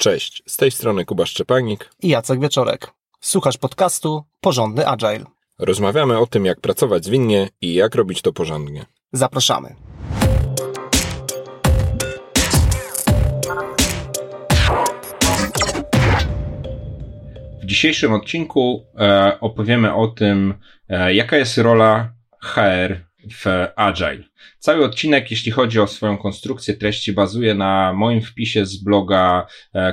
Cześć, z tej strony Kuba Szczepanik i Jacek Wieczorek. Słuchasz podcastu Porządny Agile. Rozmawiamy o tym, jak pracować zwinnie i jak robić to porządnie. Zapraszamy. W dzisiejszym odcinku opowiemy o tym, jaka jest rola HR w Agile. Cały odcinek, jeśli chodzi o swoją konstrukcję treści, bazuje na moim wpisie z bloga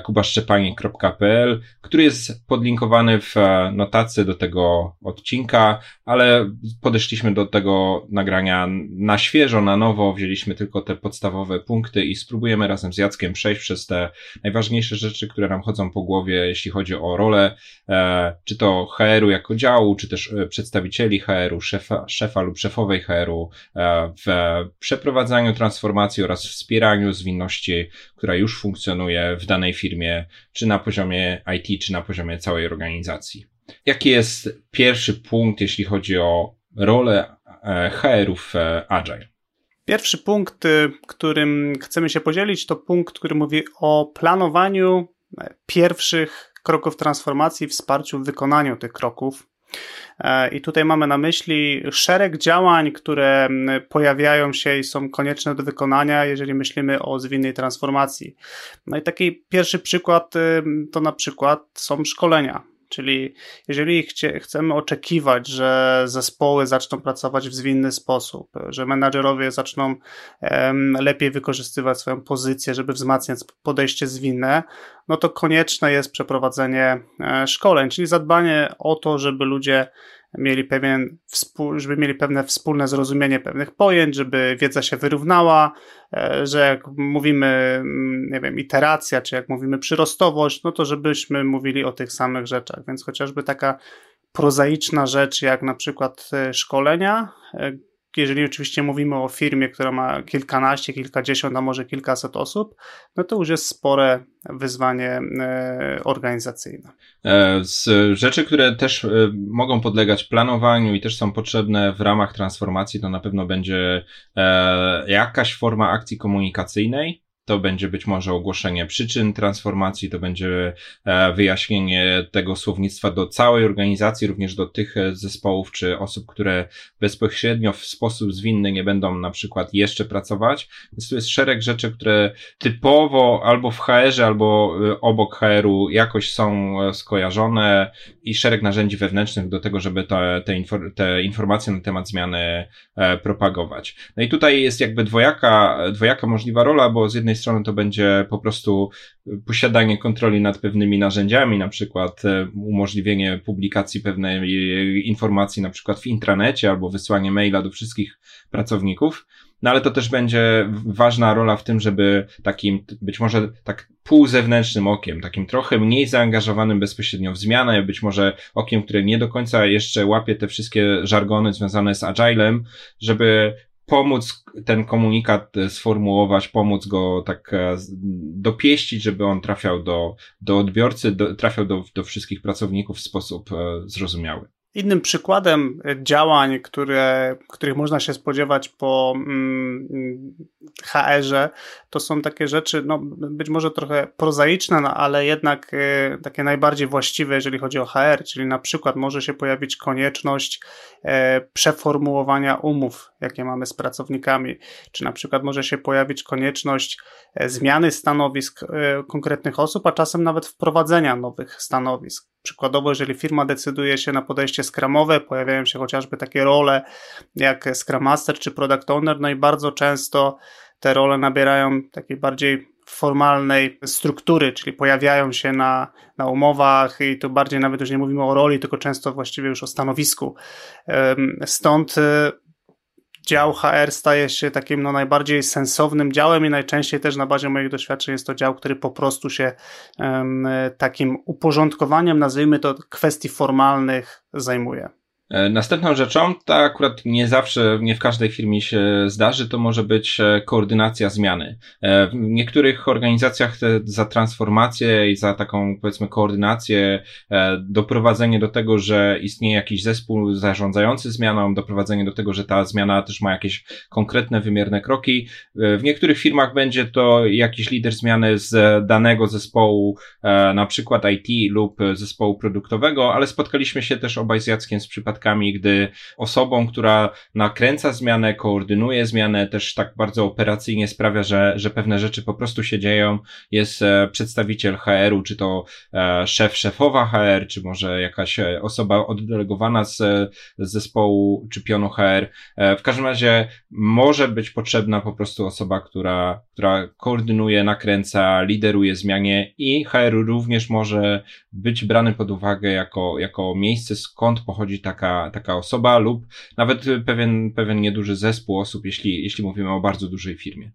kubaszczepani.pl, który jest podlinkowany w notatce do tego odcinka, ale podeszliśmy do tego nagrania na świeżo, na nowo, wzięliśmy tylko te podstawowe punkty i spróbujemy razem z Jackiem przejść przez te najważniejsze rzeczy, które nam chodzą po głowie, jeśli chodzi o rolę, czy to HR-u jako działu, czy też przedstawicieli HR-u, szefa lub szefowej HR-u w przeprowadzaniu transformacji oraz wspieraniu zwinności, która już funkcjonuje w danej firmie, czy na poziomie IT, czy na poziomie całej organizacji. Jaki jest pierwszy punkt, jeśli chodzi o rolę HR-ów Agile? Pierwszy punkt, którym chcemy się podzielić, to punkt, który mówi o planowaniu pierwszych kroków transformacji, wsparciu w wykonaniu tych kroków. I tutaj mamy na myśli szereg działań, które pojawiają się i są konieczne do wykonania, jeżeli myślimy o zwinnej transformacji. No i taki pierwszy przykład to na przykład są szkolenia. Czyli jeżeli chcemy oczekiwać, że zespoły zaczną pracować w zwinny sposób, że menadżerowie zaczną lepiej wykorzystywać swoją pozycję, żeby wzmacniać podejście zwinne, no to konieczne jest przeprowadzenie szkoleń, czyli zadbanie o to, żeby ludzie mieli pewne wspólne zrozumienie pewnych pojęć, żeby wiedza się wyrównała, że jak mówimy, nie wiem, iteracja, czy jak mówimy przyrostowość, no to żebyśmy mówili o tych samych rzeczach, więc chociażby taka prozaiczna rzecz jak na przykład szkolenia, jeżeli oczywiście mówimy o firmie, która ma kilkanaście, kilkadziesiąt, a może kilkaset osób, no to już jest spore wyzwanie organizacyjne. Z rzeczy, które też mogą podlegać planowaniu i też są potrzebne w ramach transformacji, to na pewno będzie jakaś forma akcji komunikacyjnej. To będzie być może ogłoszenie przyczyn transformacji, to będzie wyjaśnienie tego słownictwa do całej organizacji, również do tych zespołów czy osób, które bezpośrednio w sposób zwinny nie będą na przykład jeszcze pracować. Więc tu jest szereg rzeczy, które typowo albo w HR-ze, albo obok HR-u jakoś są skojarzone i szereg narzędzi wewnętrznych do tego, żeby te informacje na temat zmiany propagować. No i tutaj jest jakby dwojaka możliwa rola, bo z jednej strony to będzie po prostu posiadanie kontroli nad pewnymi narzędziami, na przykład umożliwienie publikacji pewnej informacji na przykład w intranecie albo wysłanie maila do wszystkich pracowników, no ale to też będzie ważna rola w tym, żeby takim być może tak półzewnętrznym okiem, takim trochę mniej zaangażowanym bezpośrednio w zmianę, być może okiem, które nie do końca jeszcze łapie te wszystkie żargony związane z Agilem, żeby pomóc ten komunikat sformułować, pomóc go tak dopieścić, żeby on trafiał do odbiorcy, trafiał do wszystkich pracowników w sposób zrozumiały. Innym przykładem działań, których można się spodziewać po HR-ze, to są takie rzeczy, no być może trochę prozaiczne, no, ale jednak takie najbardziej właściwe, jeżeli chodzi o HR, czyli na przykład może się pojawić konieczność przeformułowania umów, jakie mamy z pracownikami, czy na przykład może się pojawić konieczność zmiany stanowisk konkretnych osób, a czasem nawet wprowadzenia nowych stanowisk. Przykładowo, jeżeli firma decyduje się na podejście scrumowe, pojawiają się chociażby takie role jak Scrum Master czy Product Owner, no i bardzo często te role nabierają takiej bardziej formalnej struktury, czyli pojawiają się na umowach i to bardziej nawet już nie mówimy o roli, tylko często właściwie już o stanowisku. Stąd dział HR staje się takim no, najbardziej sensownym działem i najczęściej też na bazie moich doświadczeń jest to dział, który po prostu się takim uporządkowaniem, nazwijmy to, kwestii formalnych zajmuje. Następną rzeczą, ta akurat nie zawsze, nie w każdej firmie się zdarzy, to może być koordynacja zmiany. W niektórych organizacjach za transformację i za taką, powiedzmy, koordynację, doprowadzenie do tego, że istnieje jakiś zespół zarządzający zmianą, doprowadzenie do tego, że ta zmiana też ma jakieś konkretne, wymierne kroki. W niektórych firmach będzie to jakiś lider zmiany z danego zespołu, na przykład IT lub zespołu produktowego, ale spotkaliśmy się też obaj z Jackiem z przypadkiem, gdy osobą, która nakręca zmianę, koordynuje zmianę, też tak bardzo operacyjnie sprawia, że pewne rzeczy po prostu się dzieją, jest przedstawiciel HR-u, czy to szefowa HR, czy może jakaś osoba oddelegowana z zespołu, czy pionu HR. W każdym razie może być potrzebna po prostu osoba, która koordynuje, nakręca, lideruje zmianie, i HR również może być brany pod uwagę jako miejsce, skąd pochodzi taka osoba, lub nawet pewien nieduży zespół osób, jeśli mówimy o bardzo dużej firmie.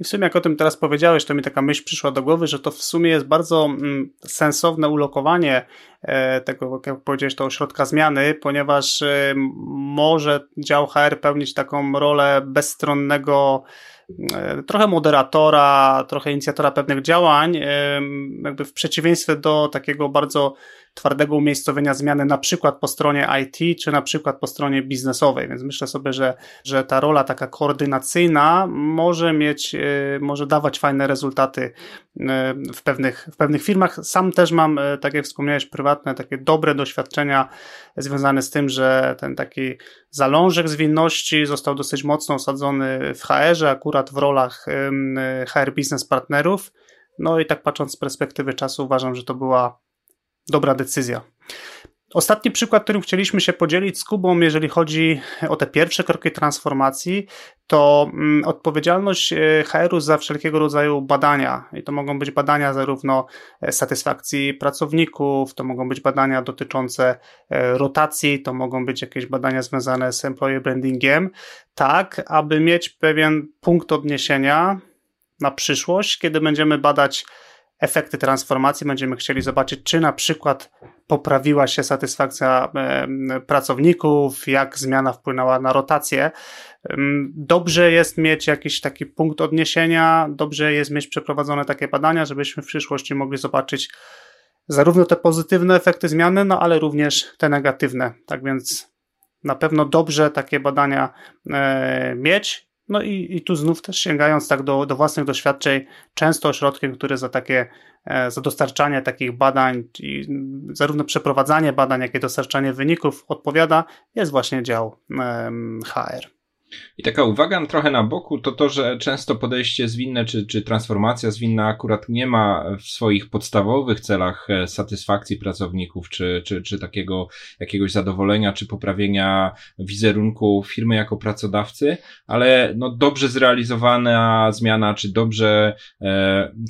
I w sumie jak o tym teraz powiedziałeś, to mi taka myśl przyszła do głowy, że to w sumie jest bardzo sensowne ulokowanie tego, jak powiedziałeś, to ośrodka zmiany, ponieważ może dział HR pełnić taką rolę bezstronnego trochę moderatora, trochę inicjatora pewnych działań, jakby w przeciwieństwie do takiego bardzo twardego umiejscowienia zmiany na przykład po stronie IT, czy na przykład po stronie biznesowej, więc myślę sobie, że ta rola taka koordynacyjna może dawać fajne rezultaty w pewnych firmach. Sam też mam, tak jak wspomniałeś, prywatne, takie dobre doświadczenia związane z tym, że ten taki zalążek zwinności został dosyć mocno osadzony w HR-ze, akurat w rolach HR Business Partnerów, no i tak patrząc z perspektywy czasu uważam, że to była dobra decyzja. Ostatni przykład, którym chcieliśmy się podzielić z Kubą, jeżeli chodzi o te pierwsze kroki transformacji, to odpowiedzialność HR-u za wszelkiego rodzaju badania. I to mogą być badania zarówno satysfakcji pracowników, to mogą być badania dotyczące rotacji, to mogą być jakieś badania związane z employee brandingiem, tak aby mieć pewien punkt odniesienia na przyszłość, kiedy będziemy badać efekty transformacji, będziemy chcieli zobaczyć, czy na przykład poprawiła się satysfakcja pracowników, jak zmiana wpłynęła na rotację. Dobrze jest mieć jakiś taki punkt odniesienia, dobrze jest mieć przeprowadzone takie badania, żebyśmy w przyszłości mogli zobaczyć zarówno te pozytywne efekty zmiany, no ale również te negatywne. Tak więc na pewno dobrze takie badania mieć. No i tu znów też sięgając tak do własnych doświadczeń, często ośrodkiem, który za dostarczanie takich badań, i zarówno przeprowadzanie badań, jak i dostarczanie wyników odpowiada, jest właśnie dział HR. I taka uwaga trochę na boku, to, że często podejście zwinne czy transformacja zwinna akurat nie ma w swoich podstawowych celach satysfakcji pracowników, czy takiego jakiegoś zadowolenia, czy poprawienia wizerunku firmy jako pracodawcy, ale no dobrze zrealizowana zmiana, czy dobrze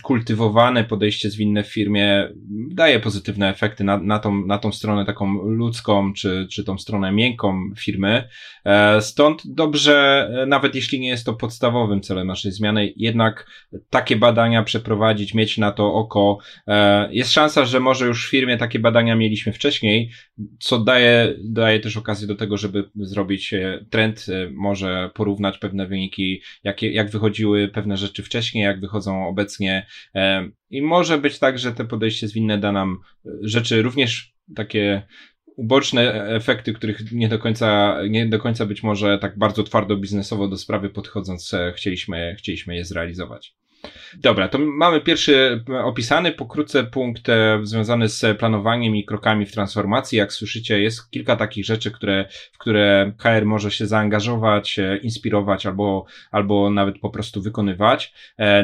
kultywowane podejście zwinne w firmie daje pozytywne efekty na tą stronę taką ludzką, czy tą stronę miękką firmy. Stąd dobrze, że nawet jeśli nie jest to podstawowym celem naszej zmiany, jednak takie badania przeprowadzić, mieć na to oko. Jest szansa, że może już w firmie takie badania mieliśmy wcześniej, co daje też okazję do tego, żeby zrobić trend, może porównać pewne wyniki, jak wychodziły pewne rzeczy wcześniej, jak wychodzą obecnie. I może być tak, że te podejście zwinne da nam rzeczy również takie uboczne efekty, których nie do końca być może tak bardzo twardo biznesowo do sprawy podchodząc chcieliśmy je zrealizować. Dobra, to mamy pierwszy opisany pokrótce punkt związany z planowaniem i krokami w transformacji. Jak słyszycie, jest kilka takich rzeczy, w które HR może się zaangażować, inspirować albo nawet po prostu wykonywać.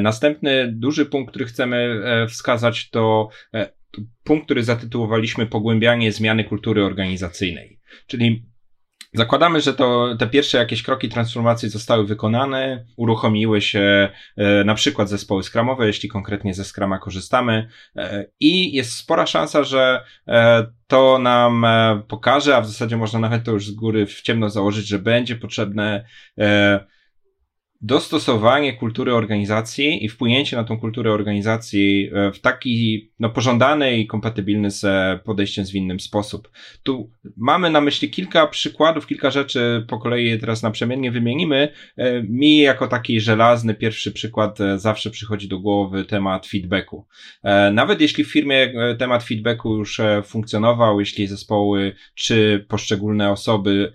Następny duży punkt, który chcemy wskazać, to punkt, który zatytułowaliśmy pogłębianie zmiany kultury organizacyjnej. Czyli zakładamy, że te pierwsze jakieś kroki transformacji zostały wykonane, uruchomiły się na przykład zespoły scrumowe, jeśli konkretnie ze scruma korzystamy, i jest spora szansa, że to nam pokaże, a w zasadzie można nawet to już z góry w ciemno założyć, że będzie potrzebne dostosowanie kultury organizacji i wpłynięcie na tą kulturę organizacji w taki pożądany i kompatybilny z podejściem zwinnym sposób. Tu mamy na myśli kilka przykładów, kilka rzeczy, po kolei je teraz naprzemiennie wymienimy. Mi jako taki żelazny pierwszy przykład zawsze przychodzi do głowy temat feedbacku. Nawet jeśli w firmie temat feedbacku już funkcjonował, jeśli zespoły czy poszczególne osoby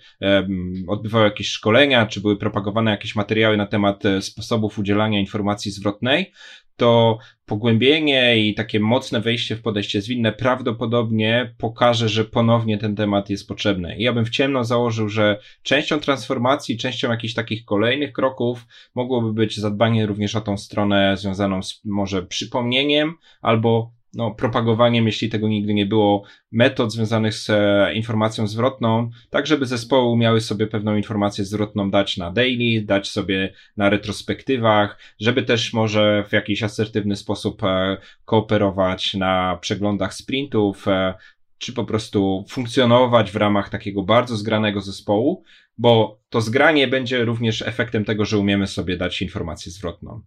odbywały jakieś szkolenia, czy były propagowane jakieś materiały na temat sposobów udzielania informacji zwrotnej, to pogłębienie i takie mocne wejście w podejście zwinne prawdopodobnie pokaże, że ponownie ten temat jest potrzebny. I ja bym w ciemno założył, że częścią transformacji, częścią jakichś takich kolejnych kroków mogłoby być zadbanie również o tą stronę związaną z może przypomnieniem albo propagowaniem, jeśli tego nigdy nie było, metod związanych z informacją zwrotną, tak żeby zespoły miały sobie pewną informację zwrotną dać na daily, dać sobie na retrospektywach, żeby też może w jakiś asertywny sposób kooperować na przeglądach sprintów, czy po prostu funkcjonować w ramach takiego bardzo zgranego zespołu, bo to zgranie będzie również efektem tego, że umiemy sobie dać informację zwrotną.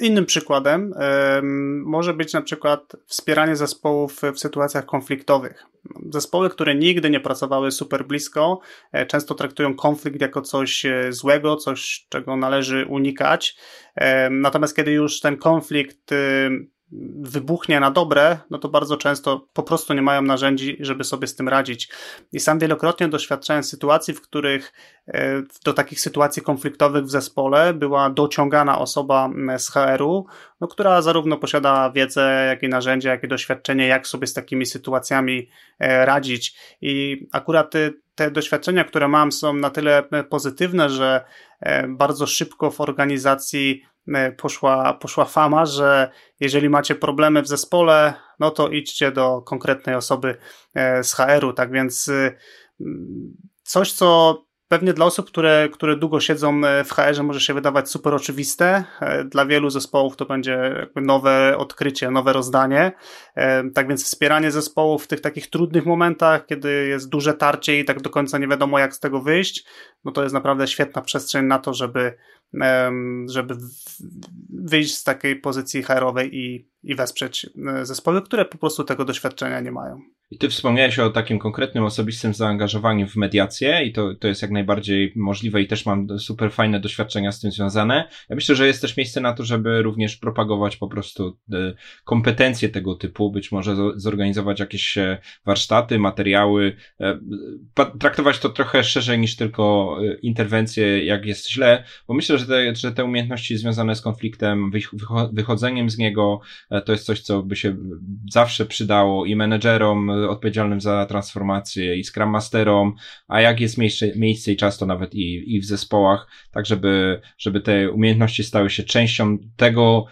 Innym przykładem może być na przykład wspieranie zespołów w sytuacjach konfliktowych. Zespoły, które nigdy nie pracowały super blisko, często traktują konflikt jako coś złego, coś, czego należy unikać. Natomiast kiedy już ten konflikt wybuchnie na dobre, to bardzo często po prostu nie mają narzędzi, żeby sobie z tym radzić. I sam wielokrotnie doświadczałem sytuacji, w których do takich sytuacji konfliktowych w zespole była dociągana osoba z HR-u, która zarówno posiada wiedzę, jak i narzędzia, jak i doświadczenie, jak sobie z takimi sytuacjami radzić. I akurat te doświadczenia, które mam, są na tyle pozytywne, że bardzo szybko w organizacji poszła fama, że jeżeli macie problemy w zespole, to idźcie do konkretnej osoby z HR-u. Tak więc coś, co pewnie dla osób, które długo siedzą w HR-ze, może się wydawać super oczywiste. Dla wielu zespołów to będzie nowe odkrycie, nowe rozdanie. Tak więc wspieranie zespołów w tych takich trudnych momentach, kiedy jest duże tarcie i tak do końca nie wiadomo, jak z tego wyjść, to jest naprawdę świetna przestrzeń na to, żeby wyjść z takiej pozycji HR-owej i wesprzeć zespoły, które po prostu tego doświadczenia nie mają. I ty wspomniałeś o takim konkretnym, osobistym zaangażowaniu w mediację i to jest jak najbardziej możliwe i też mam super fajne doświadczenia z tym związane. Ja myślę, że jest też miejsce na to, żeby również propagować po prostu kompetencje tego typu, być może zorganizować jakieś warsztaty, materiały, traktować to trochę szerzej niż tylko interwencje, jak jest źle, bo myślę, że te umiejętności związane z konfliktem, wychodzeniem z niego, to jest coś, co by się zawsze przydało i menedżerom odpowiedzialnym za transformację, i Scrum Masterom, a jak jest miejsce i czas, to nawet i w zespołach, tak żeby te umiejętności stały się częścią tego,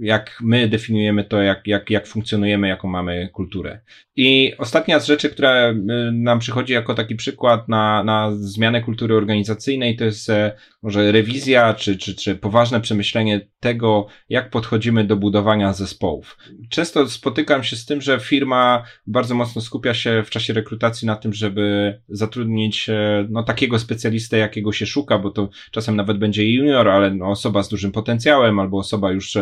jak my definiujemy to, jak funkcjonujemy, jaką mamy kulturę. I ostatnia z rzeczy, która nam przychodzi jako taki przykład na zmianę kultury organizacyjnej, to jest może rewizja, czy poważne przemyślenie tego, jak podchodzimy do budowania zespołów. Często spotykam się z tym, że firma bardzo mocno skupia się w czasie rekrutacji na tym, żeby zatrudnić takiego specjalistę, jakiego się szuka, bo to czasem nawet będzie junior, ale osoba z dużym potencjałem albo osoba już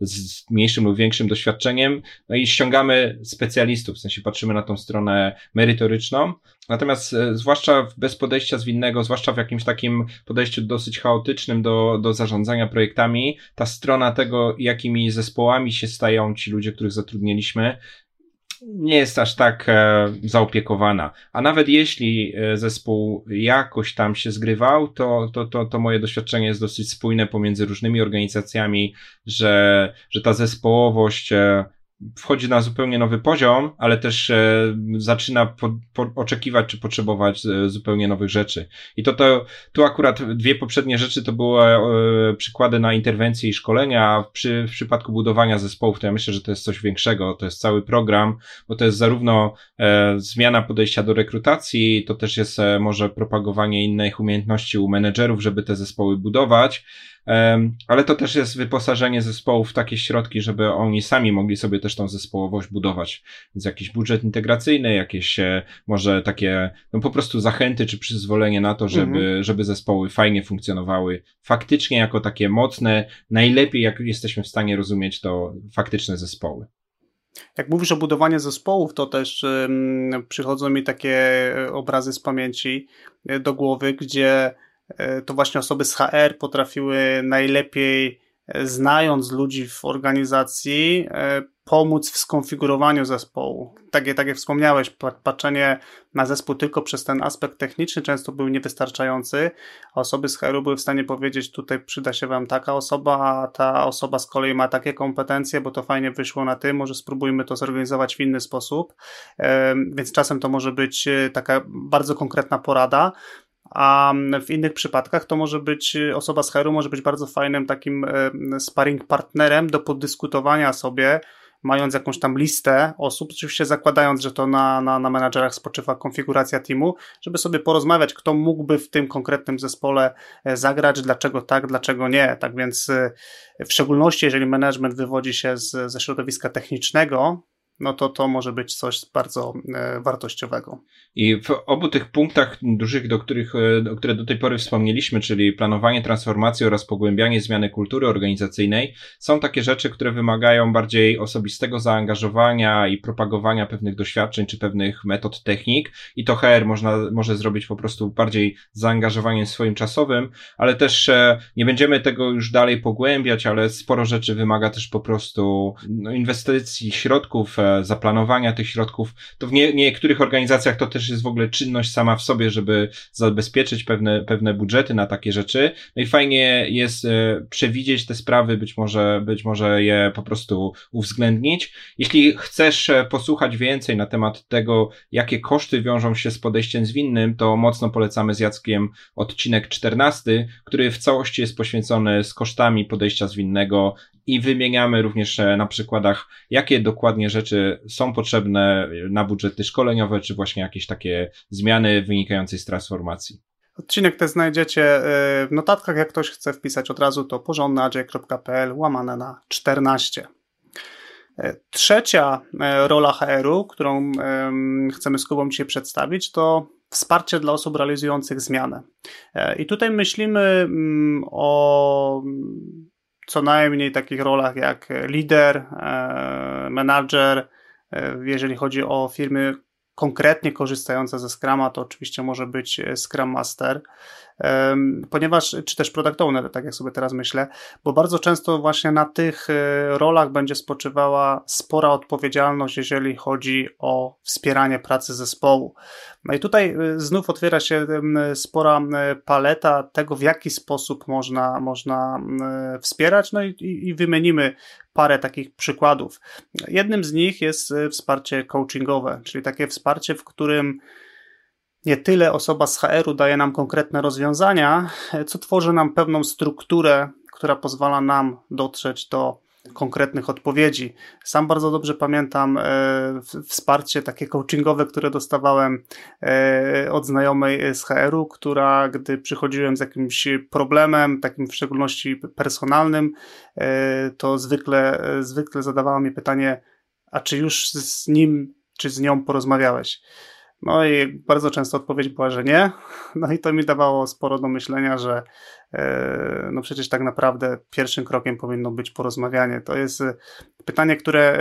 z mniejszym lub większym doświadczeniem, i ściągamy specjalistów, w sensie patrzymy na tą stronę merytoryczną. Natomiast zwłaszcza bez podejścia zwinnego, zwłaszcza w jakimś takim podejściu dosyć chaotycznym do zarządzania projektami, ta strona tego, jakimi zespołami się stają ci ludzie, których zatrudniliśmy, nie jest aż tak zaopiekowana. A nawet jeśli zespół jakoś tam się zgrywał, to moje doświadczenie jest dosyć spójne pomiędzy różnymi organizacjami, że ta zespołowość wchodzi na zupełnie nowy poziom, ale też zaczyna oczekiwać czy potrzebować zupełnie nowych rzeczy. I tu akurat dwie poprzednie rzeczy to były przykłady na interwencje i szkolenia. W przypadku budowania zespołów to ja myślę, że to jest coś większego, to jest cały program, bo to jest zarówno zmiana podejścia do rekrutacji, to też jest może propagowanie innych umiejętności u menedżerów, żeby te zespoły budować, ale to też jest wyposażenie zespołów w takie środki, żeby oni sami mogli sobie też tą zespołowość budować. Więc jakiś budżet integracyjny, jakieś może takie no po prostu zachęty czy przyzwolenie na to, żeby zespoły fajnie funkcjonowały. Faktycznie jako takie mocne, najlepiej jak jesteśmy w stanie rozumieć to faktyczne zespoły. Jak mówisz o budowaniu zespołów, to też przychodzą mi takie obrazy z pamięci do głowy, gdzie to właśnie osoby z HR potrafiły najlepiej, znając ludzi w organizacji, pomóc w skonfigurowaniu zespołu. Tak jak wspomniałeś, patrzenie na zespół tylko przez ten aspekt techniczny często był niewystarczający, a osoby z HR-u były w stanie powiedzieć, tutaj przyda się wam taka osoba, a ta osoba z kolei ma takie kompetencje, bo to fajnie wyszło na tym, może spróbujmy to zorganizować w inny sposób. Więc czasem to może być taka bardzo konkretna porada, a w innych przypadkach to może być, osoba z HR-u może być bardzo fajnym takim sparring partnerem do podyskutowania sobie, mając jakąś tam listę osób, oczywiście zakładając, że to na menadżerach spoczywa konfiguracja teamu, żeby sobie porozmawiać, kto mógłby w tym konkretnym zespole zagrać, dlaczego tak, dlaczego nie. Tak więc w szczególności, jeżeli management wywodzi się ze środowiska technicznego, no to może być coś bardzo wartościowego. I w obu tych punktach dużych, które do tej pory wspomnieliśmy, czyli planowanie transformacji oraz pogłębianie zmiany kultury organizacyjnej, są takie rzeczy, które wymagają bardziej osobistego zaangażowania i propagowania pewnych doświadczeń czy pewnych metod, technik, i to HR może zrobić po prostu bardziej zaangażowaniem swoim czasowym, ale też nie będziemy tego już dalej pogłębiać, ale sporo rzeczy wymaga też po prostu inwestycji, środków, zaplanowania tych środków. To w niektórych organizacjach to też jest w ogóle czynność sama w sobie, żeby zabezpieczyć pewne budżety na takie rzeczy. No i fajnie jest przewidzieć te sprawy, być może je po prostu uwzględnić. Jeśli chcesz posłuchać więcej na temat tego, jakie koszty wiążą się z podejściem zwinnym, to mocno polecamy z Jackiem odcinek 14, który w całości jest poświęcony z kosztami podejścia zwinnego i wymieniamy również na przykładach, jakie dokładnie rzeczy są potrzebne na budżety szkoleniowe, czy właśnie jakieś takie zmiany wynikające z transformacji. Odcinek też znajdziecie w notatkach, jak ktoś chce wpisać od razu, to porządnyagile.pl /14. Trzecia rola HR-u, którą chcemy z Kubą dzisiaj przedstawić, to wsparcie dla osób realizujących zmianę. I tutaj myślimy o co najmniej takich rolach jak lider, menadżer. Jeżeli chodzi o firmy konkretnie korzystające ze Scruma, to oczywiście może być Scrum Master, ponieważ, czy też Product Owner, tak jak sobie teraz myślę, bo bardzo często właśnie na tych rolach będzie spoczywała spora odpowiedzialność, jeżeli chodzi o wspieranie pracy zespołu. No i tutaj znów otwiera się spora paleta tego, w jaki sposób można wspierać, no i wymienimy parę takich przykładów. Jednym z nich jest wsparcie coachingowe, czyli takie wsparcie, w którym nie tyle osoba z HR-u daje nam konkretne rozwiązania, co tworzy nam pewną strukturę, która pozwala nam dotrzeć do konkretnych odpowiedzi. Sam bardzo dobrze pamiętam wsparcie takie coachingowe, które dostawałem od znajomej z HR-u, która, gdy przychodziłem z jakimś problemem, takim w szczególności personalnym, to zwykle zadawała mi pytanie, a czy już z nim, czy z nią porozmawiałeś? No i bardzo często odpowiedź była, że nie. No i to mi dawało sporo do myślenia, że no przecież tak naprawdę pierwszym krokiem powinno być porozmawianie. To jest pytanie, które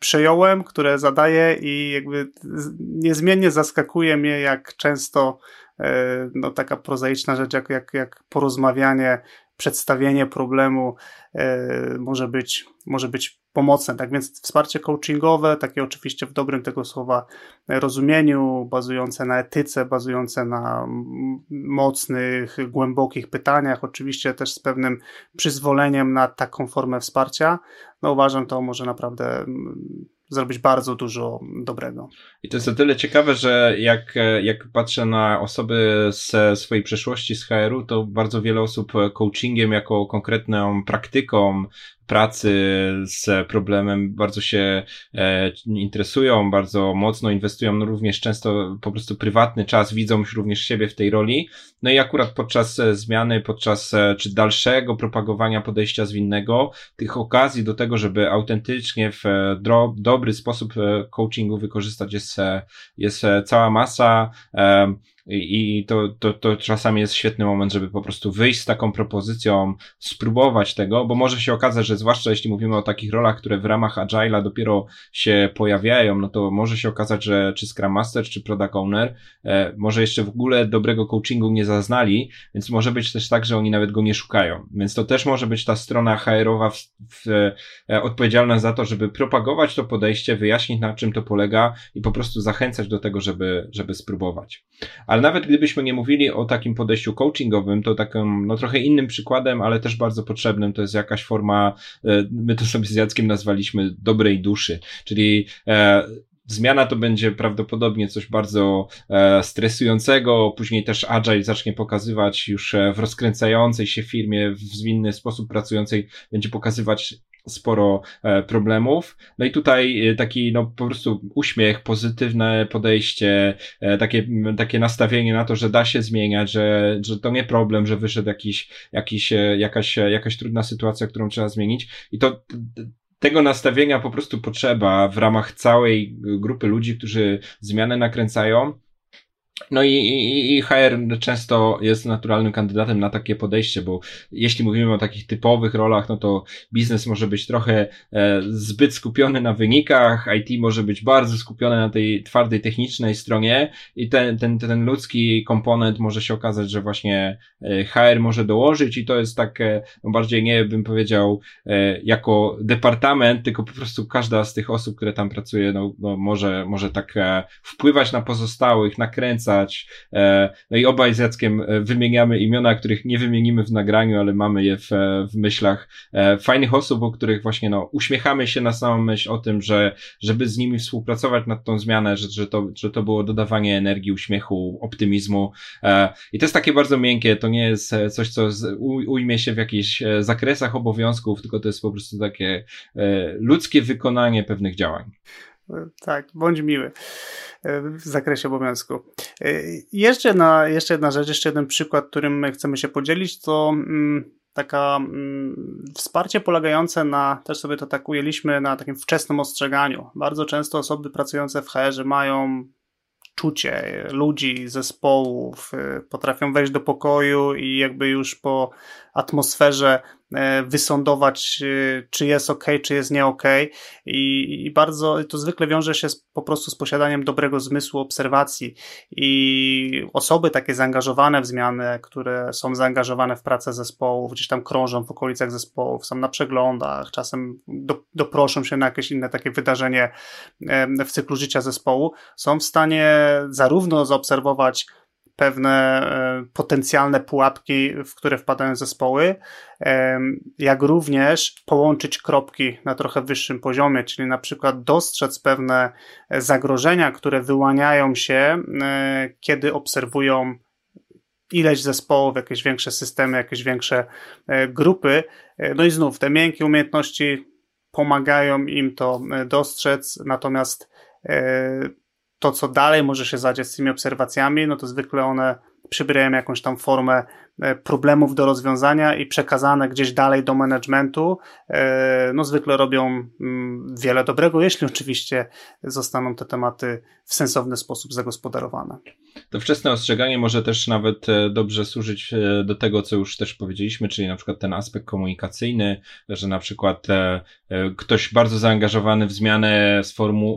przejąłem, które zadaję i jakby niezmiennie zaskakuje mnie, jak często no taka prozaiczna rzecz jak porozmawianie, przedstawienie problemu może być pomocne. Tak więc wsparcie coachingowe, takie oczywiście w dobrym tego słowa rozumieniu, bazujące na etyce, bazujące na mocnych, głębokich pytaniach, oczywiście też z pewnym przyzwoleniem na taką formę wsparcia. No uważam, to może naprawdę zrobić bardzo dużo dobrego. I to jest o tyle ciekawe, że jak patrzę na osoby ze swojej przeszłości z HR-u, to bardzo wiele osób coachingiem jako konkretną praktyką, pracy z problemem bardzo się interesują, bardzo mocno inwestują, no również często po prostu prywatny czas, widzą już również siebie w tej roli, no i akurat podczas zmiany, podczas czy dalszego propagowania podejścia zwinnego, tych okazji do tego, żeby autentycznie w dobry sposób coachingu wykorzystać jest cała masa, i to czasami jest świetny moment, żeby po prostu wyjść z taką propozycją, spróbować tego, bo może się okazać, że zwłaszcza jeśli mówimy o takich rolach, które w ramach Agile'a dopiero się pojawiają, no to może się okazać, że czy Scrum Master, czy Product Owner może jeszcze w ogóle dobrego coachingu nie zaznali, więc może być też tak, że oni nawet go nie szukają. Więc to też może być ta strona HR-owa odpowiedzialna za to, żeby propagować to podejście, wyjaśnić, na czym to polega i po prostu zachęcać do tego, żeby spróbować. Ale nawet gdybyśmy nie mówili o takim podejściu coachingowym, to takim, no trochę innym przykładem, ale też bardzo potrzebnym, to jest jakaś forma, my to sobie z Jackiem nazwaliśmy dobrej duszy, czyli zmiana to będzie prawdopodobnie coś bardzo stresującego, później też Agile zacznie pokazywać już w rozkręcającej się firmie, w zwinny sposób pracującej, będzie pokazywać sporo problemów. No i tutaj taki, no po prostu uśmiech, pozytywne podejście, takie nastawienie na to, że da się zmieniać, że to nie problem, że wyszedł jakaś trudna sytuacja, którą trzeba zmienić. I to tego nastawienia po prostu potrzeba w ramach całej grupy ludzi, którzy zmianę nakręcają. No i HR często jest naturalnym kandydatem na takie podejście, bo jeśli mówimy o takich typowych rolach, no to biznes może być trochę zbyt skupiony na wynikach, IT może być bardzo skupione na tej twardej technicznej stronie i ten ludzki komponent może się okazać, że właśnie HR może dołożyć i to jest tak bardziej nie bym powiedział jako departament, tylko po prostu każda z tych osób, które tam pracuje, no może tak wpływać na pozostałych, nakręcać. No i obaj z Jackiem wymieniamy imiona, których nie wymienimy w nagraniu, ale mamy je w myślach fajnych osób, o których właśnie no uśmiechamy się na samą myśl o tym, że żeby z nimi współpracować nad tą zmianę, że to było dodawanie energii, uśmiechu, optymizmu i to jest takie bardzo miękkie, to nie jest coś, co ujmie się w jakichś zakresach obowiązków, tylko to jest po prostu takie ludzkie wykonanie pewnych działań. Tak, bądź miły w zakresie obowiązku. Jeszcze jedna rzecz, jeszcze jeden przykład, którym my chcemy się podzielić, to wsparcie polegające na, też sobie to tak ujęliśmy, na takim wczesnym ostrzeganiu. Bardzo często osoby pracujące w HR-ze mają czucie ludzi, zespołów, potrafią wejść do pokoju i jakby już po atmosferze wysądować, czy jest ok, czy jest nie ok. I bardzo to zwykle wiąże się po prostu z posiadaniem dobrego zmysłu obserwacji i osoby takie zaangażowane w zmiany, które są zaangażowane w pracę zespołów, gdzieś tam krążą w okolicach zespołów, są na przeglądach, czasem doproszą się na jakieś inne takie wydarzenie w cyklu życia zespołu, są w stanie zarówno zaobserwować pewne potencjalne pułapki, w które wpadają zespoły, jak również połączyć kropki na trochę wyższym poziomie, czyli na przykład dostrzec pewne zagrożenia, które wyłaniają się, kiedy obserwują ileś zespołów, jakieś większe systemy, jakieś większe grupy. No i znów te miękkie umiejętności pomagają im to dostrzec, natomiast to, co dalej może się zadziać z tymi obserwacjami, no to zwykle one przybierają jakąś tam formę problemów do rozwiązania i przekazane gdzieś dalej do managementu, no zwykle robią wiele dobrego, jeśli oczywiście zostaną te tematy w sensowny sposób zagospodarowane. To wczesne ostrzeganie może też nawet dobrze służyć do tego, co już też powiedzieliśmy, czyli na przykład ten aspekt komunikacyjny, że na przykład ktoś bardzo zaangażowany w zmianę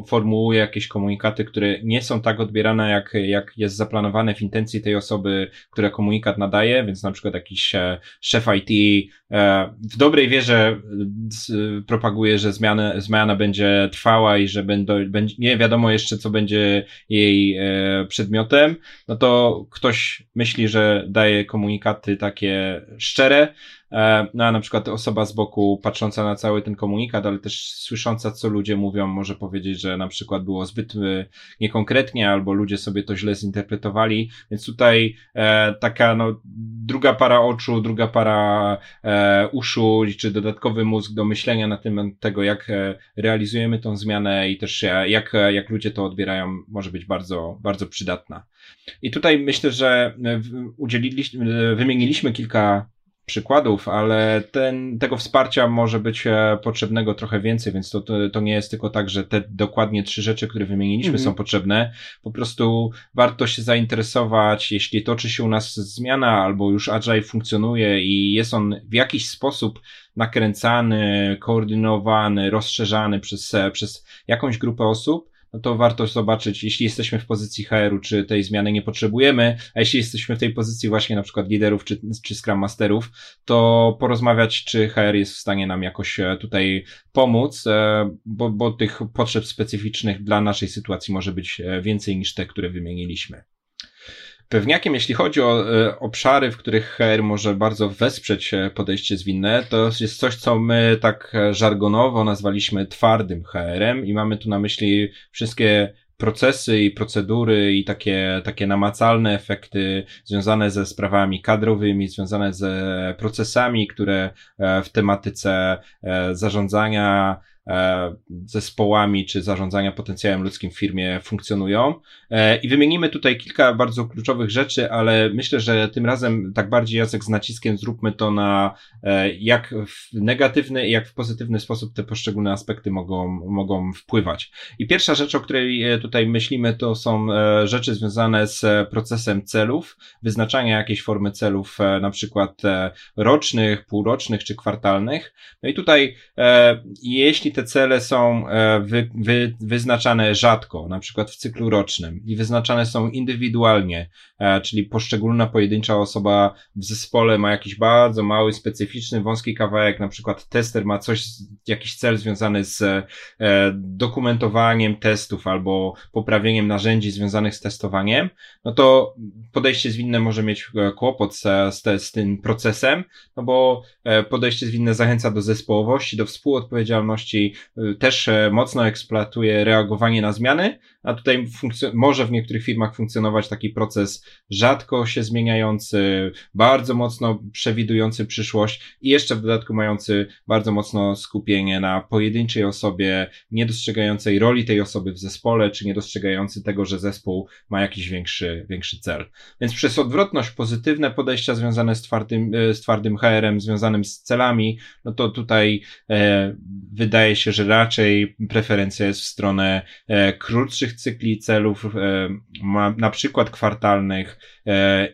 formułuje jakieś komunikaty, które nie są tak odbierane, jak jest zaplanowane w intencji tej osoby, która komunikat nadaje, więc na przykład jakiś szef IT w dobrej wierze propaguje, że zmiana będzie trwała i że nie wiadomo jeszcze, co będzie jej przedmiotem, no to ktoś myśli, że daje komunikaty takie szczere, No a na przykład osoba z boku patrząca na cały ten komunikat, ale też słysząca, co ludzie mówią, może powiedzieć, że na przykład było zbyt niekonkretnie albo ludzie sobie to źle zinterpretowali, więc tutaj taka no druga para oczu, druga para uszu, czy dodatkowy mózg do myślenia na temat tego, jak realizujemy tą zmianę i też jak ludzie to odbierają, może być bardzo, bardzo przydatna. I tutaj myślę, że wymieniliśmy kilka przykładów, ale tego wsparcia może być potrzebnego trochę więcej, więc to nie jest tylko tak, że te dokładnie 3 rzeczy, które wymieniliśmy, są potrzebne. Po prostu warto się zainteresować, jeśli toczy się u nas zmiana albo już Agile funkcjonuje i jest on w jakiś sposób nakręcany, koordynowany, rozszerzany przez jakąś grupę osób, no to warto zobaczyć, jeśli jesteśmy w pozycji HR-u, czy tej zmiany nie potrzebujemy, a jeśli jesteśmy w tej pozycji właśnie na przykład liderów czy Scrum Masterów, to porozmawiać, czy HR jest w stanie nam jakoś tutaj pomóc, bo tych potrzeb specyficznych dla naszej sytuacji może być więcej niż te, które wymieniliśmy. Pewniakiem, jeśli chodzi o obszary, w których HR może bardzo wesprzeć podejście zwinne, to jest coś, co my tak żargonowo nazwaliśmy twardym HR-em i mamy tu na myśli wszystkie procesy i procedury i takie namacalne efekty związane ze sprawami kadrowymi, związane z procesami, które w tematyce zarządzania zespołami czy zarządzania potencjałem ludzkim w firmie funkcjonują. I wymienimy tutaj kilka bardzo kluczowych rzeczy, ale myślę, że tym razem tak bardziej, Jacek, z naciskiem zróbmy to na jak w negatywny i jak w pozytywny sposób te poszczególne aspekty mogą wpływać. I pierwsza rzecz, o której tutaj myślimy, to są rzeczy związane z procesem celów, wyznaczania jakiejś formy celów, na przykład rocznych, półrocznych czy kwartalnych. No i tutaj jeśli te cele są wyznaczane rzadko, na przykład w cyklu rocznym i wyznaczane są indywidualnie, czyli poszczególna pojedyncza osoba w zespole ma jakiś bardzo mały, specyficzny, wąski kawałek, na przykład tester ma jakiś cel związany z dokumentowaniem testów albo poprawieniem narzędzi związanych z testowaniem, no to podejście zwinne może mieć kłopot z tym procesem, no bo podejście zwinne zachęca do zespołowości, do współodpowiedzialności, też mocno eksploatuje reagowanie na zmiany, a tutaj może w niektórych firmach funkcjonować taki proces rzadko się zmieniający, bardzo mocno przewidujący przyszłość i jeszcze w dodatku mający bardzo mocno skupienie na pojedynczej osobie, niedostrzegającej roli tej osoby w zespole, czy niedostrzegający tego, że zespół ma jakiś większy cel. Więc przez odwrotność pozytywne podejścia związane z twardym HR-em, związanym z celami, no to tutaj wydaje się, że raczej preferencja jest w stronę krótszych cykli celów, na przykład kwartalnych,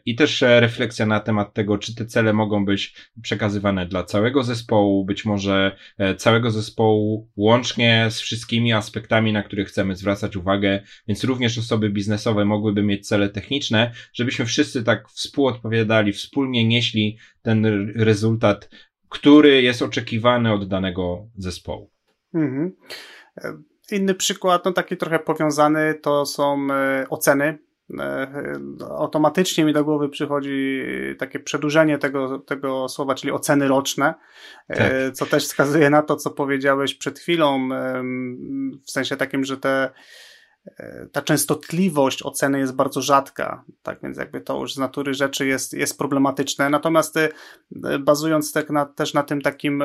i też refleksja na temat tego, czy te cele mogą być przekazywane dla całego zespołu, być może całego zespołu łącznie z wszystkimi aspektami, na których chcemy zwracać uwagę, więc również osoby biznesowe mogłyby mieć cele techniczne, żebyśmy wszyscy tak współodpowiadali, wspólnie nieśli ten rezultat, który jest oczekiwany od danego zespołu. Mhm. Inny przykład, no taki trochę powiązany, to są oceny. Automatycznie mi do głowy przychodzi takie przedłużenie tego słowa, czyli oceny roczne, tak. Co też wskazuje na to, co powiedziałeś przed chwilą, w sensie takim, że ta częstotliwość oceny jest bardzo rzadka, tak więc jakby to już z natury rzeczy jest problematyczne. Natomiast bazując też na tym takim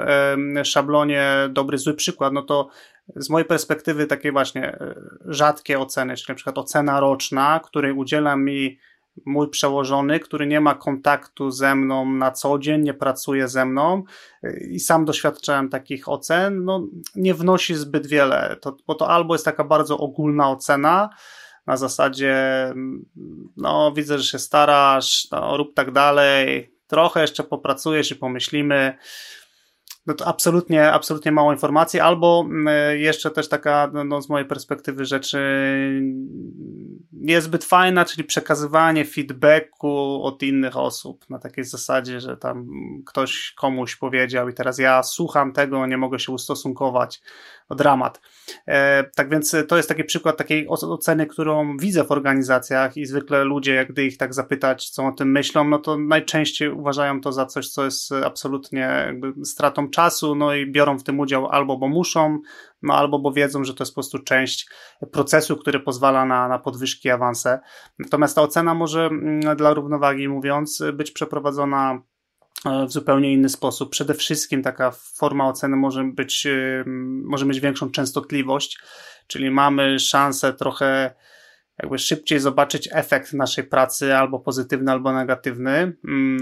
szablonie dobry, zły przykład, no to z mojej perspektywy takie właśnie rzadkie oceny, czyli na przykład ocena roczna, której udziela mi mój przełożony, który nie ma kontaktu ze mną na co dzień, nie pracuje ze mną i sam doświadczałem takich ocen, no nie wnosi zbyt wiele, bo to albo jest taka bardzo ogólna ocena na zasadzie, no widzę, że się starasz, no, rób tak dalej, trochę jeszcze popracujesz i pomyślimy, no to absolutnie mało informacji, albo jeszcze też taka, no z mojej perspektywy rzeczy niezbyt fajna, czyli przekazywanie feedbacku od innych osób na takiej zasadzie, że tam ktoś komuś powiedział i teraz ja słucham tego, nie mogę się ustosunkować dramat. Tak więc to jest taki przykład takiej oceny, którą widzę w organizacjach i zwykle ludzie, gdy ich tak zapytać, co o tym myślą, no to najczęściej uważają to za coś, co jest absolutnie jakby stratą czasu, no i biorą w tym udział albo bo muszą, no albo bo wiedzą, że to jest po prostu część procesu, który pozwala na podwyżki i awanse. Natomiast ta ocena może, dla równowagi mówiąc, być przeprowadzona w zupełnie inny sposób. Przede wszystkim taka forma oceny może mieć większą częstotliwość, czyli mamy szansę trochę jakby szybciej zobaczyć efekt naszej pracy, albo pozytywny, albo negatywny.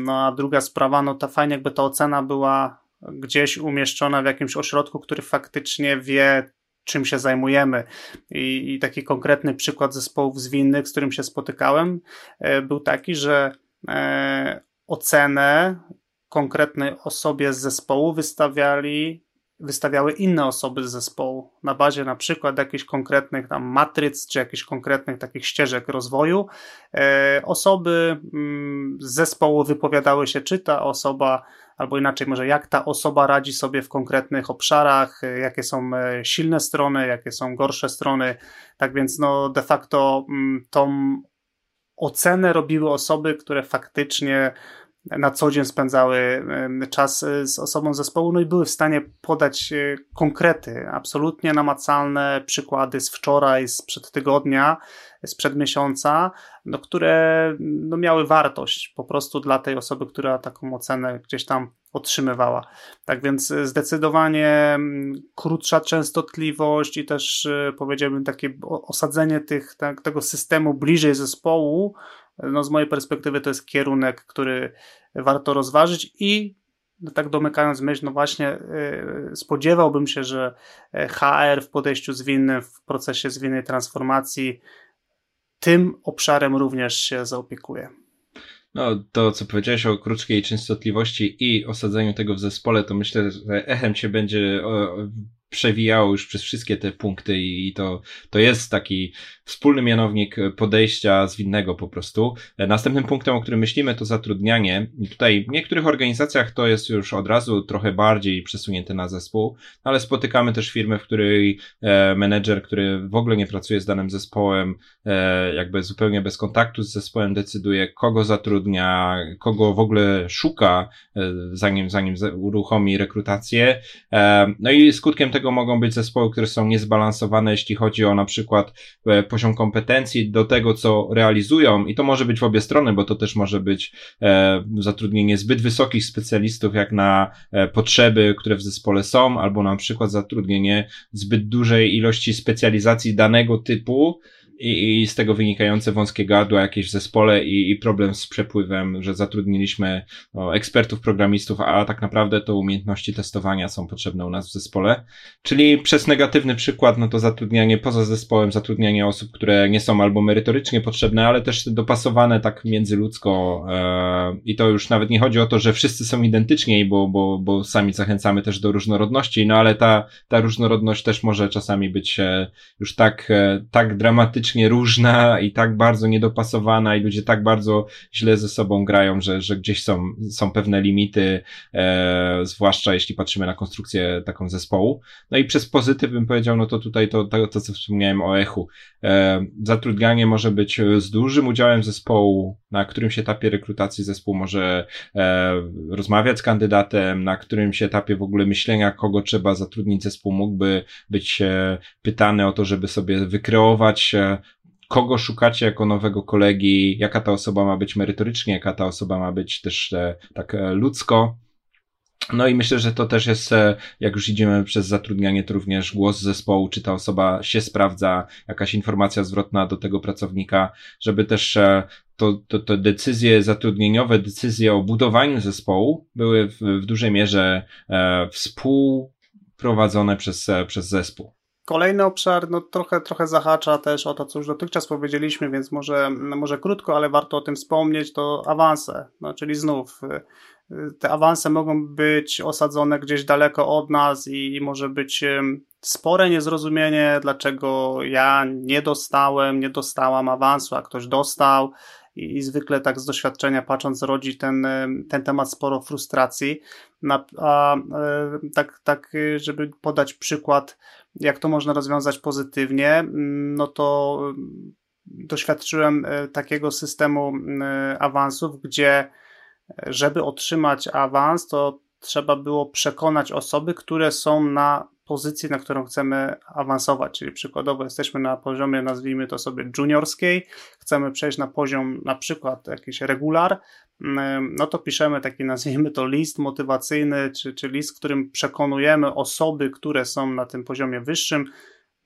No a druga sprawa, no to fajnie jakby ta ocena była gdzieś umieszczona w jakimś ośrodku, który faktycznie wie, czym się zajmujemy. I taki konkretny przykład zespołów zwinnych, z którym się spotykałem, był taki, że ocenę konkretnej osobie z zespołu wystawiały inne osoby z zespołu na bazie na przykład jakichś konkretnych tam matryc, czy jakichś konkretnych takich ścieżek rozwoju. Osoby z zespołu wypowiadały się, czy ta osoba, albo inaczej może jak ta osoba radzi sobie w konkretnych obszarach, jakie są silne strony, jakie są gorsze strony. Tak więc no de facto tą ocenę robiły osoby, które faktycznie na co dzień spędzały czas z osobą zespołu, no i były w stanie podać konkrety, absolutnie namacalne przykłady z wczoraj, sprzed tygodnia, sprzed miesiąca, no, które no, miały wartość po prostu dla tej osoby, która taką ocenę gdzieś tam otrzymywała. Tak więc zdecydowanie krótsza częstotliwość i też powiedziałbym takie osadzenie tego systemu bliżej zespołu, no z mojej perspektywy to jest kierunek, który warto rozważyć i tak domykając myśl, no właśnie spodziewałbym się, że HR w podejściu zwinnym, w procesie zwinnej transformacji tym obszarem również się zaopiekuje. No to, co powiedziałeś o krótkiej częstotliwości i osadzeniu tego w zespole, to myślę, że echem się będzie przewijało już przez wszystkie te punkty i to jest taki wspólny mianownik podejścia zwinnego po prostu. Następnym punktem, o którym myślimy, to zatrudnianie. I tutaj w niektórych organizacjach to jest już od razu trochę bardziej przesunięte na zespół, ale spotykamy też firmy, w której menedżer, który w ogóle nie pracuje z danym zespołem, jakby zupełnie bez kontaktu z zespołem decyduje, kogo zatrudnia, kogo w ogóle szuka, zanim uruchomi rekrutację. No i skutkiem tego mogą być zespoły, które są niezbalansowane, jeśli chodzi o na przykład poziom kompetencji do tego, co realizują i to może być w obie strony, bo to też może być zatrudnienie zbyt wysokich specjalistów jak na potrzeby, które w zespole są, albo na przykład zatrudnienie zbyt dużej ilości specjalizacji danego typu i z tego wynikające wąskie gardła jakieś w zespole i problem z przepływem, że zatrudniliśmy ekspertów, programistów, a tak naprawdę to umiejętności testowania są potrzebne u nas w zespole. Czyli przez negatywny przykład, no to zatrudnianie poza zespołem, zatrudnianie osób, które nie są albo merytorycznie potrzebne, ale też dopasowane tak międzyludzko i to już nawet nie chodzi o to, że wszyscy są identyczni, bo sami zachęcamy też do różnorodności, no ale ta różnorodność też może czasami być już tak dramatyczna, różna i tak bardzo niedopasowana i ludzie tak bardzo źle ze sobą grają, że gdzieś są pewne limity, zwłaszcza jeśli patrzymy na konstrukcję taką zespołu. No i przez pozytyw bym powiedział, no to tutaj to co wspomniałem o echu. Zatrudnianie może być z dużym udziałem zespołu, na którymś etapie rekrutacji zespół może rozmawiać z kandydatem, na którymś etapie w ogóle myślenia, kogo trzeba zatrudnić, zespół mógłby być pytany o to, żeby sobie wykreować, kogo szukacie jako nowego kolegi, jaka ta osoba ma być merytorycznie, jaka ta osoba ma być też tak ludzko. No i myślę, że to też jest, jak już idziemy przez zatrudnianie, to również głos zespołu, czy ta osoba się sprawdza, jakaś informacja zwrotna do tego pracownika, żeby też te decyzje zatrudnieniowe, decyzje o budowaniu zespołu były w dużej mierze współprowadzone przez zespół. Kolejny obszar, no trochę zahacza też o to, co już dotychczas powiedzieliśmy, więc może krótko, ale warto o tym wspomnieć, to awanse, no czyli znów te awanse mogą być osadzone gdzieś daleko od nas i może być spore niezrozumienie, dlaczego ja nie dostałam awansu, a ktoś dostał. i zwykle tak z doświadczenia patrząc rodzi ten temat sporo frustracji. Tak, żeby podać przykład, jak to można rozwiązać pozytywnie, no to doświadczyłem takiego systemu awansów, gdzie żeby otrzymać awans, to trzeba było przekonać osoby, które są na pozycji, na którą chcemy awansować, czyli przykładowo jesteśmy na poziomie, nazwijmy to sobie juniorskiej, chcemy przejść na poziom na przykład jakiś regular, no to piszemy taki, nazwijmy to list motywacyjny, czy list, w którym przekonujemy osoby, które są na tym poziomie wyższym,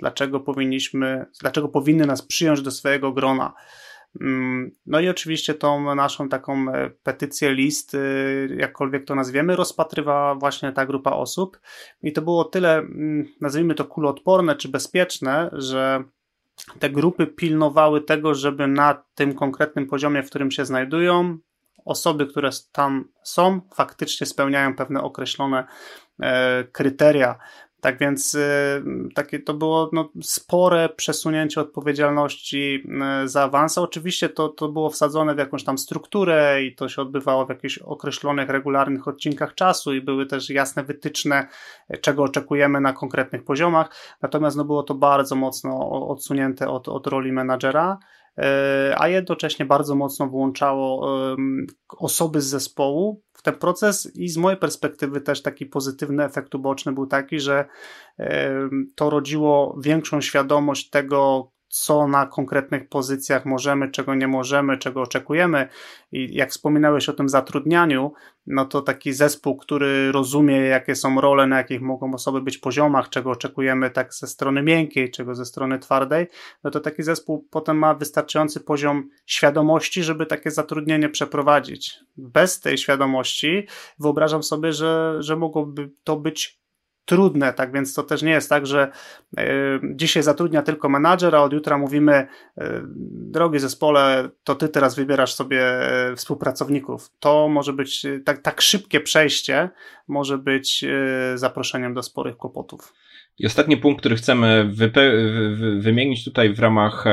dlaczego powinny nas przyjąć do swojego grona. No i oczywiście tą naszą taką petycję, list, jakkolwiek to nazwiemy, rozpatrywała właśnie ta grupa osób i to było tyle, nazwijmy to kuloodporne czy bezpieczne, że te grupy pilnowały tego, żeby na tym konkretnym poziomie, w którym się znajdują, osoby, które tam są, faktycznie spełniają pewne określone kryteria. Tak więc takie to było spore przesunięcie odpowiedzialności za awans. Oczywiście to było wsadzone w jakąś tam strukturę i to się odbywało w jakichś określonych, regularnych odcinkach czasu i były też jasne wytyczne, czego oczekujemy na konkretnych poziomach. Natomiast było to bardzo mocno odsunięte od roli menadżera, a jednocześnie bardzo mocno włączało osoby z zespołu w ten proces i z mojej perspektywy też taki pozytywny efekt uboczny był taki, że to rodziło większą świadomość tego, co na konkretnych pozycjach możemy, czego nie możemy, czego oczekujemy. I jak wspominałeś o tym zatrudnianiu, no to taki zespół, który rozumie, jakie są role, na jakich mogą osoby być poziomach, czego oczekujemy tak ze strony miękkiej, czego ze strony twardej, no to taki zespół potem ma wystarczający poziom świadomości, żeby takie zatrudnienie przeprowadzić. Bez tej świadomości wyobrażam sobie, że mogłoby to być trudne, tak więc to też nie jest tak, że dzisiaj zatrudnia tylko menadżer, a od jutra mówimy drogi zespole, to ty teraz wybierasz sobie współpracowników. To może być, tak szybkie przejście może być zaproszeniem do sporych kłopotów. I ostatni punkt, który chcemy wymienić tutaj w ramach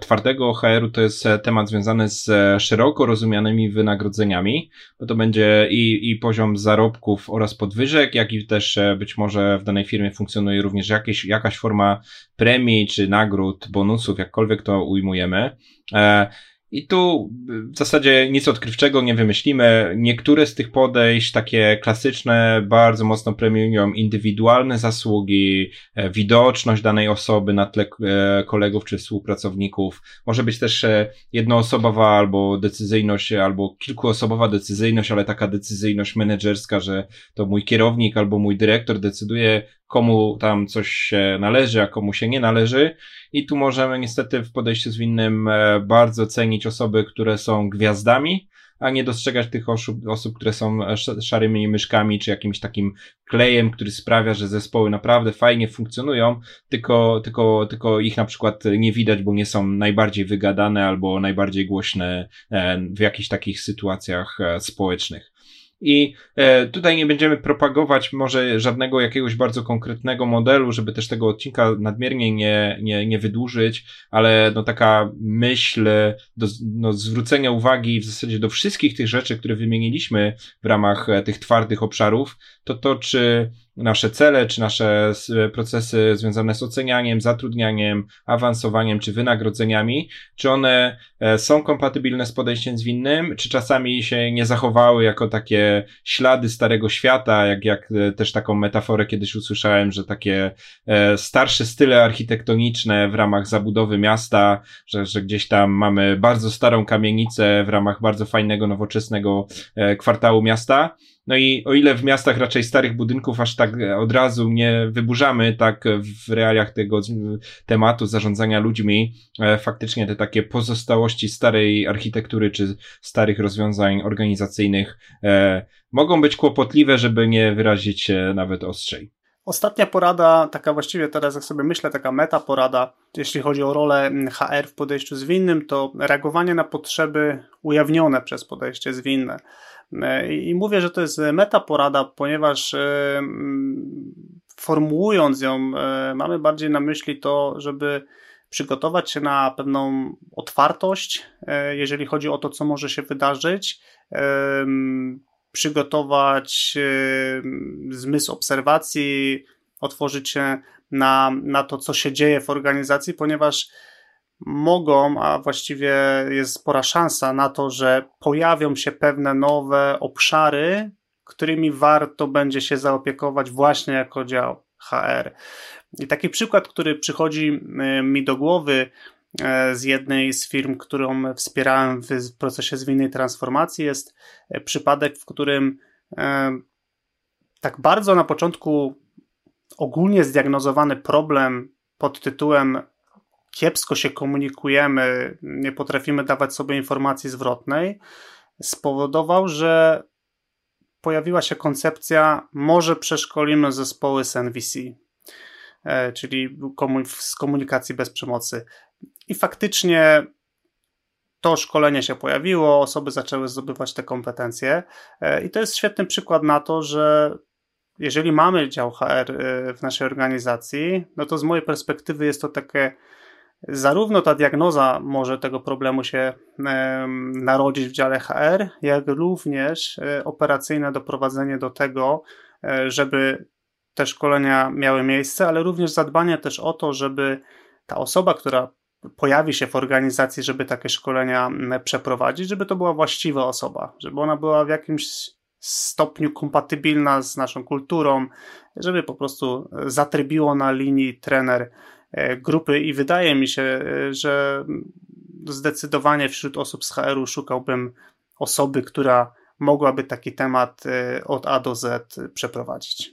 twardego HR-u, to jest temat związany z szeroko rozumianymi wynagrodzeniami, bo to będzie i poziom zarobków oraz podwyżek, jak i też być może w danej firmie funkcjonuje również jakaś forma premii czy nagród, bonusów, jakkolwiek to ujmujemy. I tu w zasadzie nic odkrywczego nie wymyślimy. Niektóre z tych podejść, takie klasyczne, bardzo mocno premiują indywidualne zasługi, widoczność danej osoby na tle kolegów czy współpracowników. Może być też jednoosobowa albo decyzyjność, albo kilkuosobowa decyzyjność, ale taka decyzyjność menedżerska, że to mój kierownik albo mój dyrektor decyduje, komu tam coś się należy, a komu się nie należy. I tu możemy niestety w podejściu zwinnym bardzo cenić osoby, które są gwiazdami, a nie dostrzegać tych osób, które są szarymi myszkami, czy jakimś takim klejem, który sprawia, że zespoły naprawdę fajnie funkcjonują, tylko ich na przykład nie widać, bo nie są najbardziej wygadane albo najbardziej głośne w jakichś takich sytuacjach społecznych. I tutaj nie będziemy propagować może żadnego jakiegoś bardzo konkretnego modelu, żeby też tego odcinka nadmiernie nie wydłużyć, ale taka myśl do zwrócenia uwagi w zasadzie do wszystkich tych rzeczy, które wymieniliśmy w ramach tych twardych obszarów, to czy nasze cele, czy nasze procesy związane z ocenianiem, zatrudnianiem, awansowaniem, czy wynagrodzeniami, czy one są kompatybilne z podejściem zwinnym, czy czasami się nie zachowały jako takie ślady starego świata, jak też taką metaforę kiedyś usłyszałem, że takie starsze style architektoniczne w ramach zabudowy miasta, że gdzieś tam mamy bardzo starą kamienicę w ramach bardzo fajnego, nowoczesnego kwartału miasta. No i o ile w miastach raczej starych budynków aż tak od razu nie wyburzamy, tak w realiach tego tematu zarządzania ludźmi faktycznie te takie pozostałości starej architektury czy starych rozwiązań organizacyjnych mogą być kłopotliwe, żeby nie wyrazić się nawet ostrzej. Ostatnia porada, taka właściwie teraz jak sobie myślę, taka metaporada, jeśli chodzi o rolę HR w podejściu zwinnym, to reagowanie na potrzeby ujawnione przez podejście zwinne. I mówię, że to jest metaporada, ponieważ formułując ją mamy bardziej na myśli to, żeby przygotować się na pewną otwartość, jeżeli chodzi o to, co może się wydarzyć, przygotować zmysł obserwacji, otworzyć się na to, co się dzieje w organizacji, ponieważ mogą, a właściwie jest spora szansa na to, że pojawią się pewne nowe obszary, którymi warto będzie się zaopiekować właśnie jako dział HR. I taki przykład, który przychodzi mi do głowy z jednej z firm, którą wspierałem w procesie zwinnej transformacji, jest przypadek, w którym tak bardzo na początku ogólnie zdiagnozowany problem pod tytułem kiepsko się komunikujemy, nie potrafimy dawać sobie informacji zwrotnej, spowodował, że pojawiła się koncepcja, może przeszkolimy zespoły z NVC, czyli z komunikacji bez przemocy. I faktycznie to szkolenie się pojawiło, osoby zaczęły zdobywać te kompetencje i to jest świetny przykład na to, że jeżeli mamy dział HR w naszej organizacji, no to z mojej perspektywy jest to takie, zarówno ta diagnoza może tego problemu się narodzić w dziale HR, jak również operacyjne doprowadzenie do tego, żeby te szkolenia miały miejsce, ale również zadbanie też o to, żeby ta osoba, która pojawi się w organizacji, żeby takie szkolenia przeprowadzić, żeby to była właściwa osoba, żeby ona była w jakimś stopniu kompatybilna z naszą kulturą, żeby po prostu zatrybiło na linii trener grupy i wydaje mi się, że zdecydowanie wśród osób z HR-u szukałbym osoby, która mogłaby taki temat od A do Z przeprowadzić.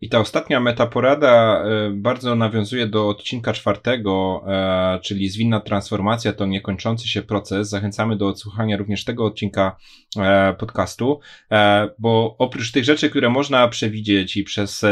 I ta ostatnia metaporada bardzo nawiązuje do odcinka 4, czyli zwinna transformacja to niekończący się proces. Zachęcamy do odsłuchania również tego odcinka podcastu, bo oprócz tych rzeczy, które można przewidzieć i przez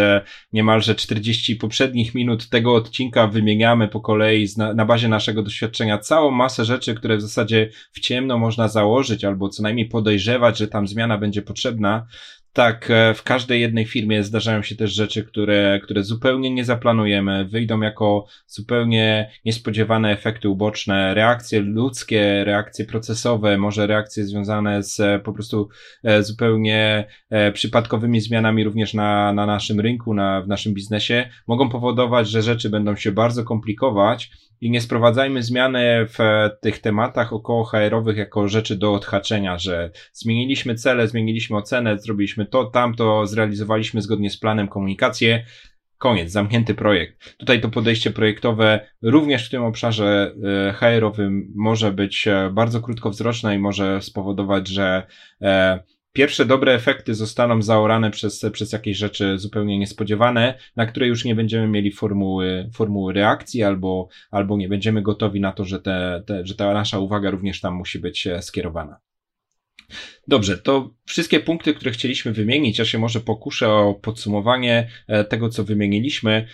niemalże 40 poprzednich minut tego odcinka wymieniamy po kolei na bazie naszego doświadczenia całą masę rzeczy, które w zasadzie w ciemno można założyć albo co najmniej podejrzewać, że tam zmiana będzie potrzebna. Tak, w każdej jednej firmie zdarzają się też rzeczy, które zupełnie nie zaplanujemy, wyjdą jako zupełnie niespodziewane efekty uboczne, reakcje ludzkie, reakcje procesowe, może reakcje związane z po prostu zupełnie przypadkowymi zmianami również na naszym rynku, w naszym biznesie, mogą powodować, że rzeczy będą się bardzo komplikować i nie sprowadzajmy zmiany w tych tematach około HR-owych jako rzeczy do odhaczenia, że zmieniliśmy cele, zmieniliśmy ocenę, zrobiliśmy to, tamto, zrealizowaliśmy zgodnie z planem komunikację, koniec, zamknięty projekt. Tutaj to podejście projektowe również w tym obszarze HR-owym może być bardzo krótkowzroczne i może spowodować, że pierwsze dobre efekty zostaną zaorane przez jakieś rzeczy zupełnie niespodziewane, na które już nie będziemy mieli formuły reakcji albo nie będziemy gotowi na to, że ta nasza uwaga również tam musi być skierowana. Dobrze, to wszystkie punkty, które chcieliśmy wymienić, ja się może pokuszę o podsumowanie tego, co wymieniliśmy.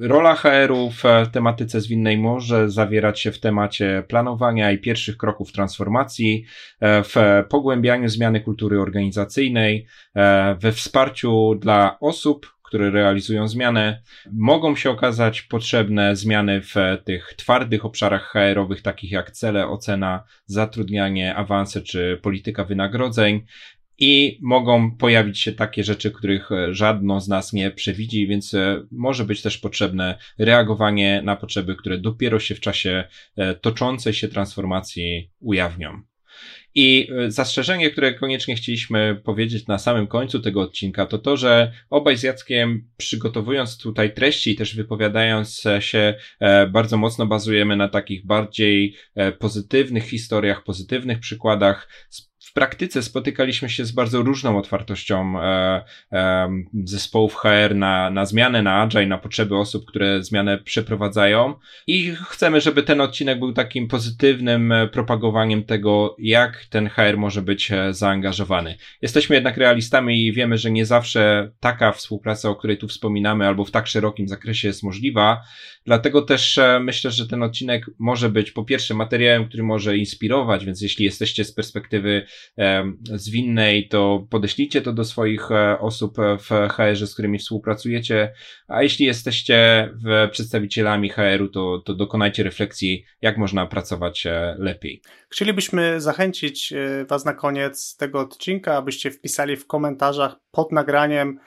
Rola HR-u w tematyce zwinnej może zawierać się w temacie planowania i pierwszych kroków transformacji, w pogłębianiu zmiany kultury organizacyjnej, we wsparciu dla osób, które realizują zmianę. Mogą się okazać potrzebne zmiany w tych twardych obszarach HR-owych, takich jak cele, ocena, zatrudnianie, awanse czy polityka wynagrodzeń. I mogą pojawić się takie rzeczy, których żadno z nas nie przewidzi, więc może być też potrzebne reagowanie na potrzeby, które dopiero się w czasie toczącej się transformacji ujawnią. I zastrzeżenie, które koniecznie chcieliśmy powiedzieć na samym końcu tego odcinka, to, że obaj z Jackiem, przygotowując tutaj treści i też wypowiadając się, bardzo mocno bazujemy na takich bardziej pozytywnych historiach, pozytywnych przykładach. W praktyce spotykaliśmy się z bardzo różną otwartością zespołów HR na zmianę, na agile, na potrzeby osób, które zmianę przeprowadzają i chcemy, żeby ten odcinek był takim pozytywnym propagowaniem tego, jak ten HR może być zaangażowany. Jesteśmy jednak realistami i wiemy, że nie zawsze taka współpraca, o której tu wspominamy, albo w tak szerokim zakresie jest możliwa, dlatego też myślę, że ten odcinek może być po pierwsze materiałem, który może inspirować, więc jeśli jesteście z perspektywy zwinnej, to podeślijcie to do swoich osób w HR-ze, z którymi współpracujecie, a jeśli jesteście przedstawicielami HR-u, to dokonajcie refleksji, jak można pracować lepiej. Chcielibyśmy zachęcić Was na koniec tego odcinka, abyście wpisali w komentarzach pod nagraniem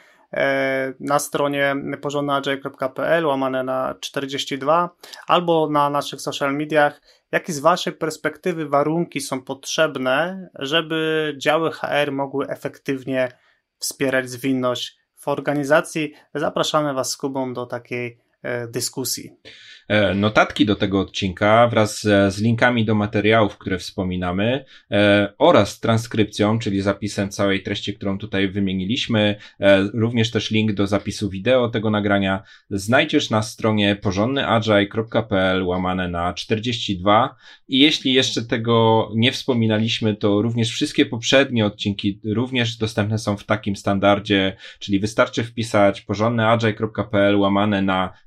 na stronie porządnyagile.pl /42 albo na naszych social mediach, jakie z Waszej perspektywy warunki są potrzebne, żeby działy HR mogły efektywnie wspierać zwinność w organizacji. Zapraszamy Was z Kubą do takiej dyskusji. Notatki do tego odcinka wraz z linkami do materiałów, które wspominamy, oraz transkrypcją, czyli zapisem całej treści, którą tutaj wymieniliśmy, również też link do zapisu wideo tego nagrania znajdziesz na stronie porządnyagile.pl /42 i jeśli jeszcze tego nie wspominaliśmy, to również wszystkie poprzednie odcinki również dostępne są w takim standardzie, czyli wystarczy wpisać porządnyagile.pl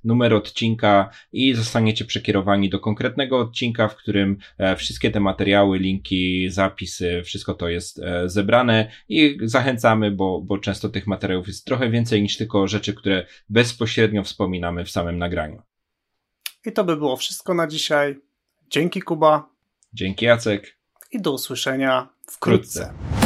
/numer odcinka i zostaniecie przekierowani do konkretnego odcinka, w którym wszystkie te materiały, linki, zapisy, wszystko to jest zebrane i zachęcamy, bo często tych materiałów jest trochę więcej niż tylko rzeczy, które bezpośrednio wspominamy w samym nagraniu. I to by było wszystko na dzisiaj. Dzięki Kuba. Dzięki Jacek. I do usłyszenia wkrótce.